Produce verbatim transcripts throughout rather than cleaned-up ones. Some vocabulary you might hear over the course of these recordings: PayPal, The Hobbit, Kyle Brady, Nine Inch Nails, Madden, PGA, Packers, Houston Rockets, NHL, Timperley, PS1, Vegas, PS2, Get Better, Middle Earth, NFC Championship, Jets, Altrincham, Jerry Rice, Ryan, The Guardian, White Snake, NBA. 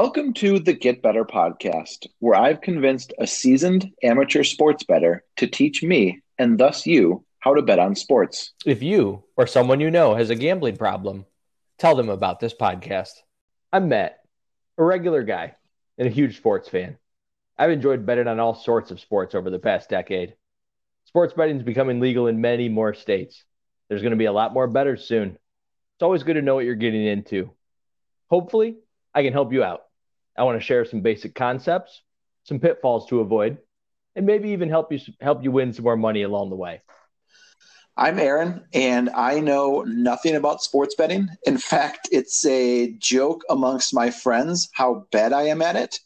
Welcome to the Get Better podcast, where I've convinced a seasoned amateur sports bettor to teach me, and thus you, how to bet on sports. If you or someone you know has a gambling problem, tell them about this podcast. I'm Matt, a regular guy and a huge sports fan. I've enjoyed betting on all sorts of sports over the past decade. Sports betting is becoming legal in many more states. There's going to be a lot more bettors soon. It's always good to know what you're getting into. Hopefully, I can help you out. I want to share some basic concepts, some pitfalls to avoid, and maybe even help you help you win some more money along the way. I'm Aaron, and I know nothing about sports betting. In fact, it's a joke amongst my friends how bad I am at it.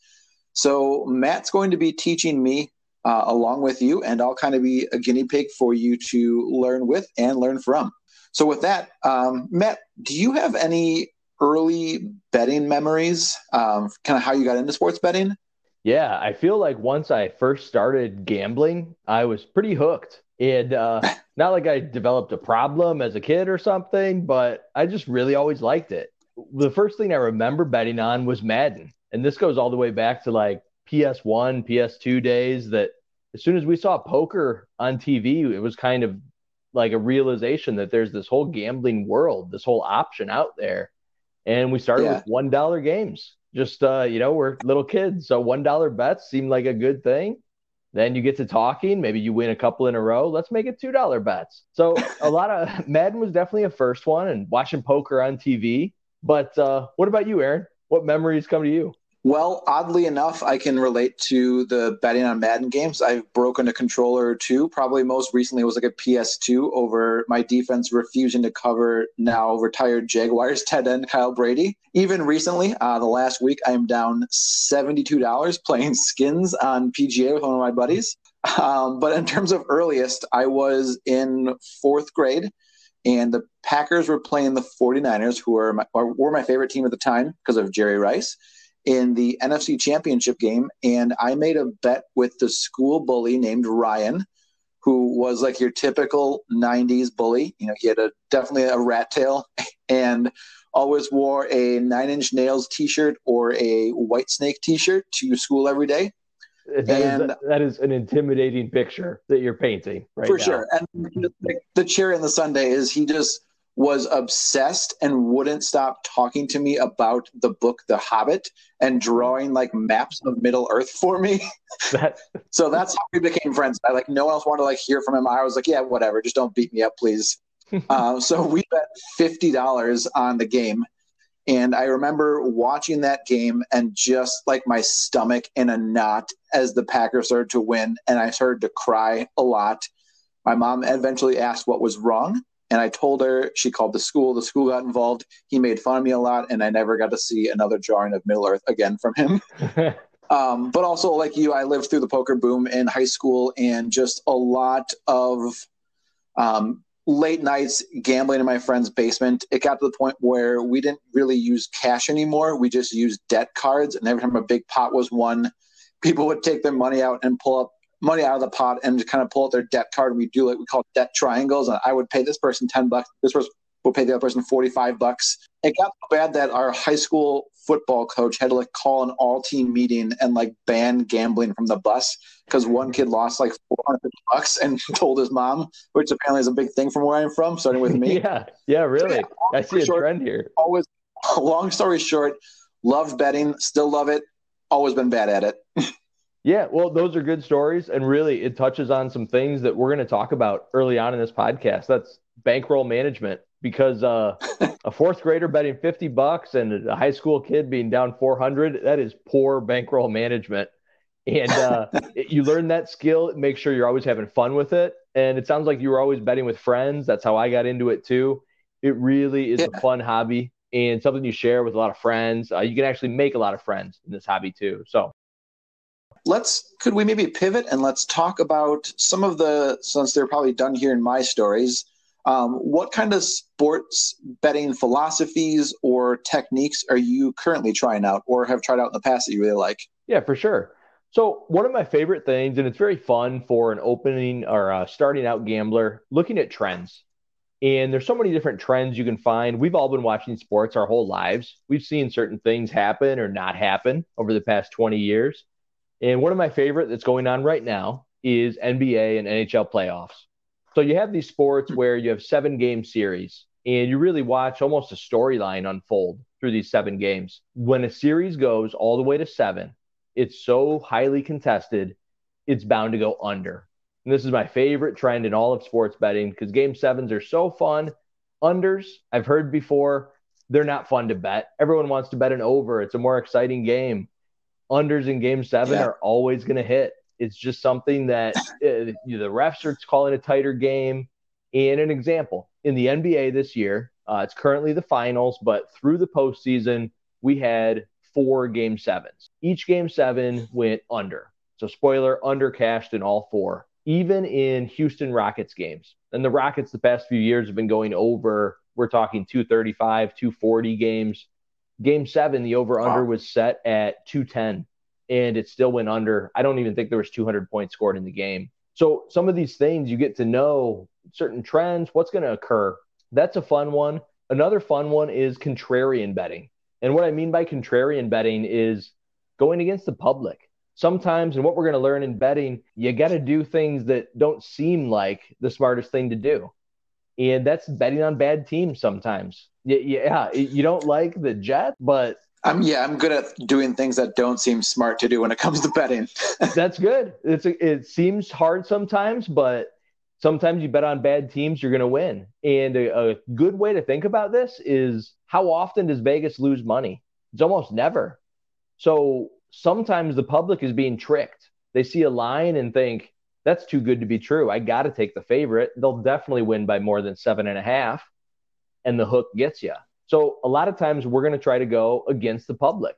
So Matt's going to be teaching me uh, along with you, and I'll kind of be a guinea pig for you to learn with and learn from. So with that, um, Matt, do you have any early betting memories, um, kind of how you got into sports betting? Yeah, I feel like once I first started gambling, I was pretty hooked. And uh, not like I developed a problem as a kid or something, but I just really always liked it. The first thing I remember betting on was Madden. And this goes all the way back to like P S one, P S two days, that as soon as we saw poker on T V, it was kind of like a realization that there's this whole gambling world, this whole option out there. And we started yeah. with one dollar games. Just, uh, you know, we're little kids, so one dollar bets seemed like a good thing. Then you get to talking. Maybe you win a couple in a row. Let's make it two dollar bets. So a lot of Madden was definitely a first one, and watching poker on T V. But uh, what about you, Aaron? What memories come to you? Well, oddly enough, I can relate to the betting on Madden games. I've broken a controller or two. Probably most recently it was like a P S two over my defense refusing to cover now retired Jaguars tight end Kyle Brady. Even recently, uh, the last week, I am down seventy-two dollars playing skins on P G A with one of my buddies. Um, but in terms of earliest, I was in fourth grade, and the Packers were playing the forty-niners, who were my, were my favorite team at the time because of Jerry Rice, in the N F C Championship game, and I made a bet with the school bully named Ryan, who was like your typical nineties bully. You know, he had a definitely a rat tail and always wore a Nine Inch Nails t-shirt or a White Snake t-shirt to school every day. That, and, is, that is an intimidating picture that you're painting right for now. For sure. And the cherry on the sundae is he just was obsessed and wouldn't stop talking to me about the book, The Hobbit, and drawing like maps of Middle Earth for me. That... so that's how we became friends. I like no one else wanted to like hear from him. I was like, yeah, whatever. Just don't beat me up, please. uh, so we bet fifty dollars on the game. And I remember watching that game and just like my stomach in a knot as the Packers started to win. And I started to cry a lot. My mom eventually asked what was wrong. And I told her, she called the school, the school got involved, he made fun of me a lot, and I never got to see another drawing of Middle Earth again from him. um, but also, like you, I lived through the poker boom in high school, and just a lot of um, late nights gambling in my friend's basement. It got to the point where we didn't really use cash anymore. We just used debt cards, and every time a big pot was won, people would take their money out and pull up money out of the pot and just kind of pull out their debt card. We do like we call it debt triangles, and I would pay this person ten bucks, this person would pay the other person forty-five bucks. It got so bad that our high school football coach had to like call an all-team meeting and like ban gambling from the bus because one kid lost like four hundred bucks and told his mom, which apparently is a big thing from where I'm from, starting with me. yeah yeah really so yeah, I see a short, trend here. Always, long story short, loved betting, still love it, always been bad at it. Yeah, well, those are good stories, and really it touches on some things that we're going to talk about early on in this podcast. That's bankroll management, because uh, a fourth grader betting fifty bucks and a high school kid being down four hundred, that is poor bankroll management. And uh, it, you learn that skill, make sure you're always having fun with it. And it sounds like you were always betting with friends. That's how I got into it too. It really is yeah. a fun hobby and something you share with a lot of friends. Uh, you can actually make a lot of friends in this hobby too, so. Let's could we maybe pivot and let's talk about some of the, since they're probably done here in my stories, um, what kind of sports betting philosophies or techniques are you currently trying out or have tried out in the past that you really like? Yeah, for sure. So one of my favorite things, and it's very fun for an opening or uh, starting out gambler, looking at trends. And there's so many different trends you can find. We've all been watching sports our whole lives. We've seen certain things happen or not happen over the past twenty years. And one of my favorite that's going on right now is N B A and N H L playoffs. So you have these sports where you have seven game series and you really watch almost a storyline unfold through these seven games. When a series goes all the way to seven, it's so highly contested, it's bound to go under. And this is my favorite trend in all of sports betting because game sevens are so fun. Unders, I've heard before, they're not fun to bet. Everyone wants to bet an over. It's a more exciting game. Unders in game seven yeah. are always going to hit. It's just something that uh, you know, the refs are calling a tighter game. And an example, in the N B A this year, uh, it's currently the finals, but through the postseason, we had four game sevens. Each game seven went under. So spoiler, under cashed in all four, even in Houston Rockets games. And the Rockets the past few years have been going over. We're talking two thirty-five, two forty games. Game seven, the over-under wow. was set at two ten, and it still went under. I don't even think there was two hundred points scored in the game. So some of these things, you get to know certain trends, what's going to occur. That's a fun one. Another fun one is contrarian betting. And what I mean by contrarian betting is going against the public. Sometimes, and what we're going to learn in betting, you got to do things that don't seem like the smartest thing to do. And that's betting on bad teams sometimes. Yeah, you don't like the Jets, but... I'm yeah, I'm good at doing things that don't seem smart to do when it comes to betting. That's good. It's it seems hard sometimes, but sometimes you bet on bad teams, you're going to win. And a, a good way to think about this is how often does Vegas lose money? It's almost never. So sometimes the public is being tricked. They see a line and think, that's too good to be true. I got to take the favorite. They'll definitely win by more than seven and a half, and the hook gets you. So a lot of times we're going to try to go against the public.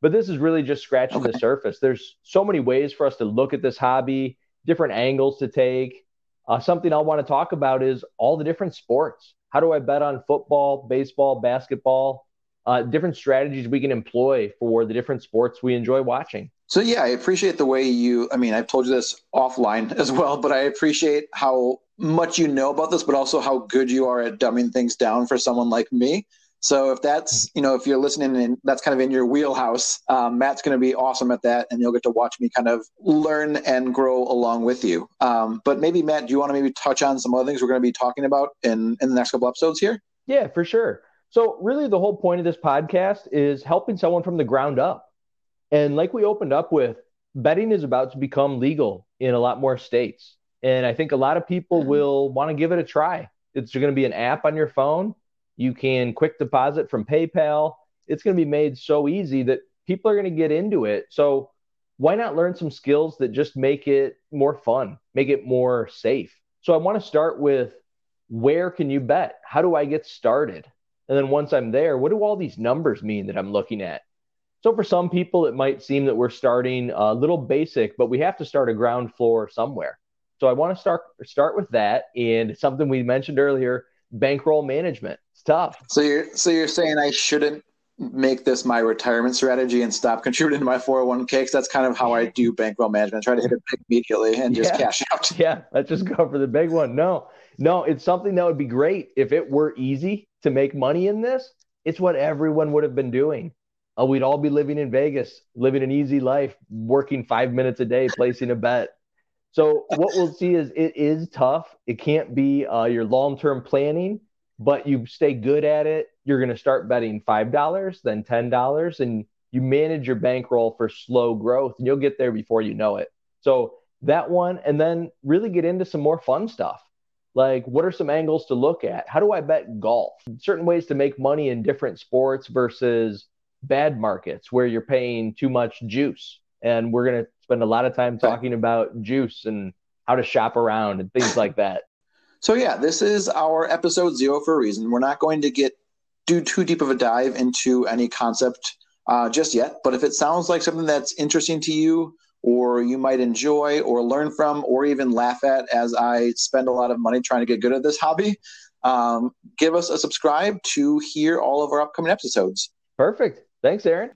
But this is really just scratching okay. the surface. There's so many ways for us to look at this hobby, different angles to take. Uh, something I want to talk about is all the different sports. How do I bet on football, baseball, basketball, uh, different strategies we can employ for the different sports we enjoy watching. So, yeah, I appreciate the way you – I mean, I've told you this offline as well, but I appreciate how much you know about this, but also how good you are at dumbing things down for someone like me. So if that's – you know, if you're listening and that's kind of in your wheelhouse, um, Matt's going to be awesome at that, and you'll get to watch me kind of learn and grow along with you. Um, but maybe, Matt, do you want to maybe touch on some other things we're going to be talking about in, in the next couple episodes here? Yeah, for sure. So really the whole point of this podcast is helping someone from the ground up. And like we opened up with, betting is about to become legal in a lot more states. And I think a lot of people will want to give it a try. It's going to be an app on your phone. You can quick deposit from PayPal. It's going to be made so easy that people are going to get into it. So why not learn some skills that just make it more fun, make it more safe? So I want to start with, where can you bet? How do I get started? And then once I'm there, what do all these numbers mean that I'm looking at? So for some people, it might seem that we're starting a little basic, but we have to start a ground floor somewhere. So I want to start start with that. And something we mentioned earlier, bankroll management. It's tough. So you're, so you're saying I shouldn't make this my retirement strategy and stop contributing to my four oh one k, because that's kind of how I do bankroll management. I try to hit it big immediately and just yeah. cash out. Yeah, let's just go for the big one. No, no, it's something that would be great if it were easy to make money in this. It's what everyone would have been doing. Uh, we'd all be living in Vegas, living an easy life, working five minutes a day, placing a bet. So what we'll see is it is tough. It can't be uh, your long-term planning, but you stay good at it. You're going to start betting five dollars, then ten dollars, and you manage your bankroll for slow growth, and you'll get there before you know it. So that one, and then really get into some more fun stuff. Like, what are some angles to look at? How do I bet golf? Certain ways to make money in different sports versus bad markets where you're paying too much juice. And we're going to spend a lot of time talking about juice and how to shop around and things like that. So yeah, this is our episode zero for a reason. We're not going to get do too deep of a dive into any concept uh, just yet. But if it sounds like something that's interesting to you, or you might enjoy or learn from, or even laugh at, as I spend a lot of money trying to get good at this hobby, um, give us a subscribe to hear all of our upcoming episodes. Perfect. Thanks, Aaron.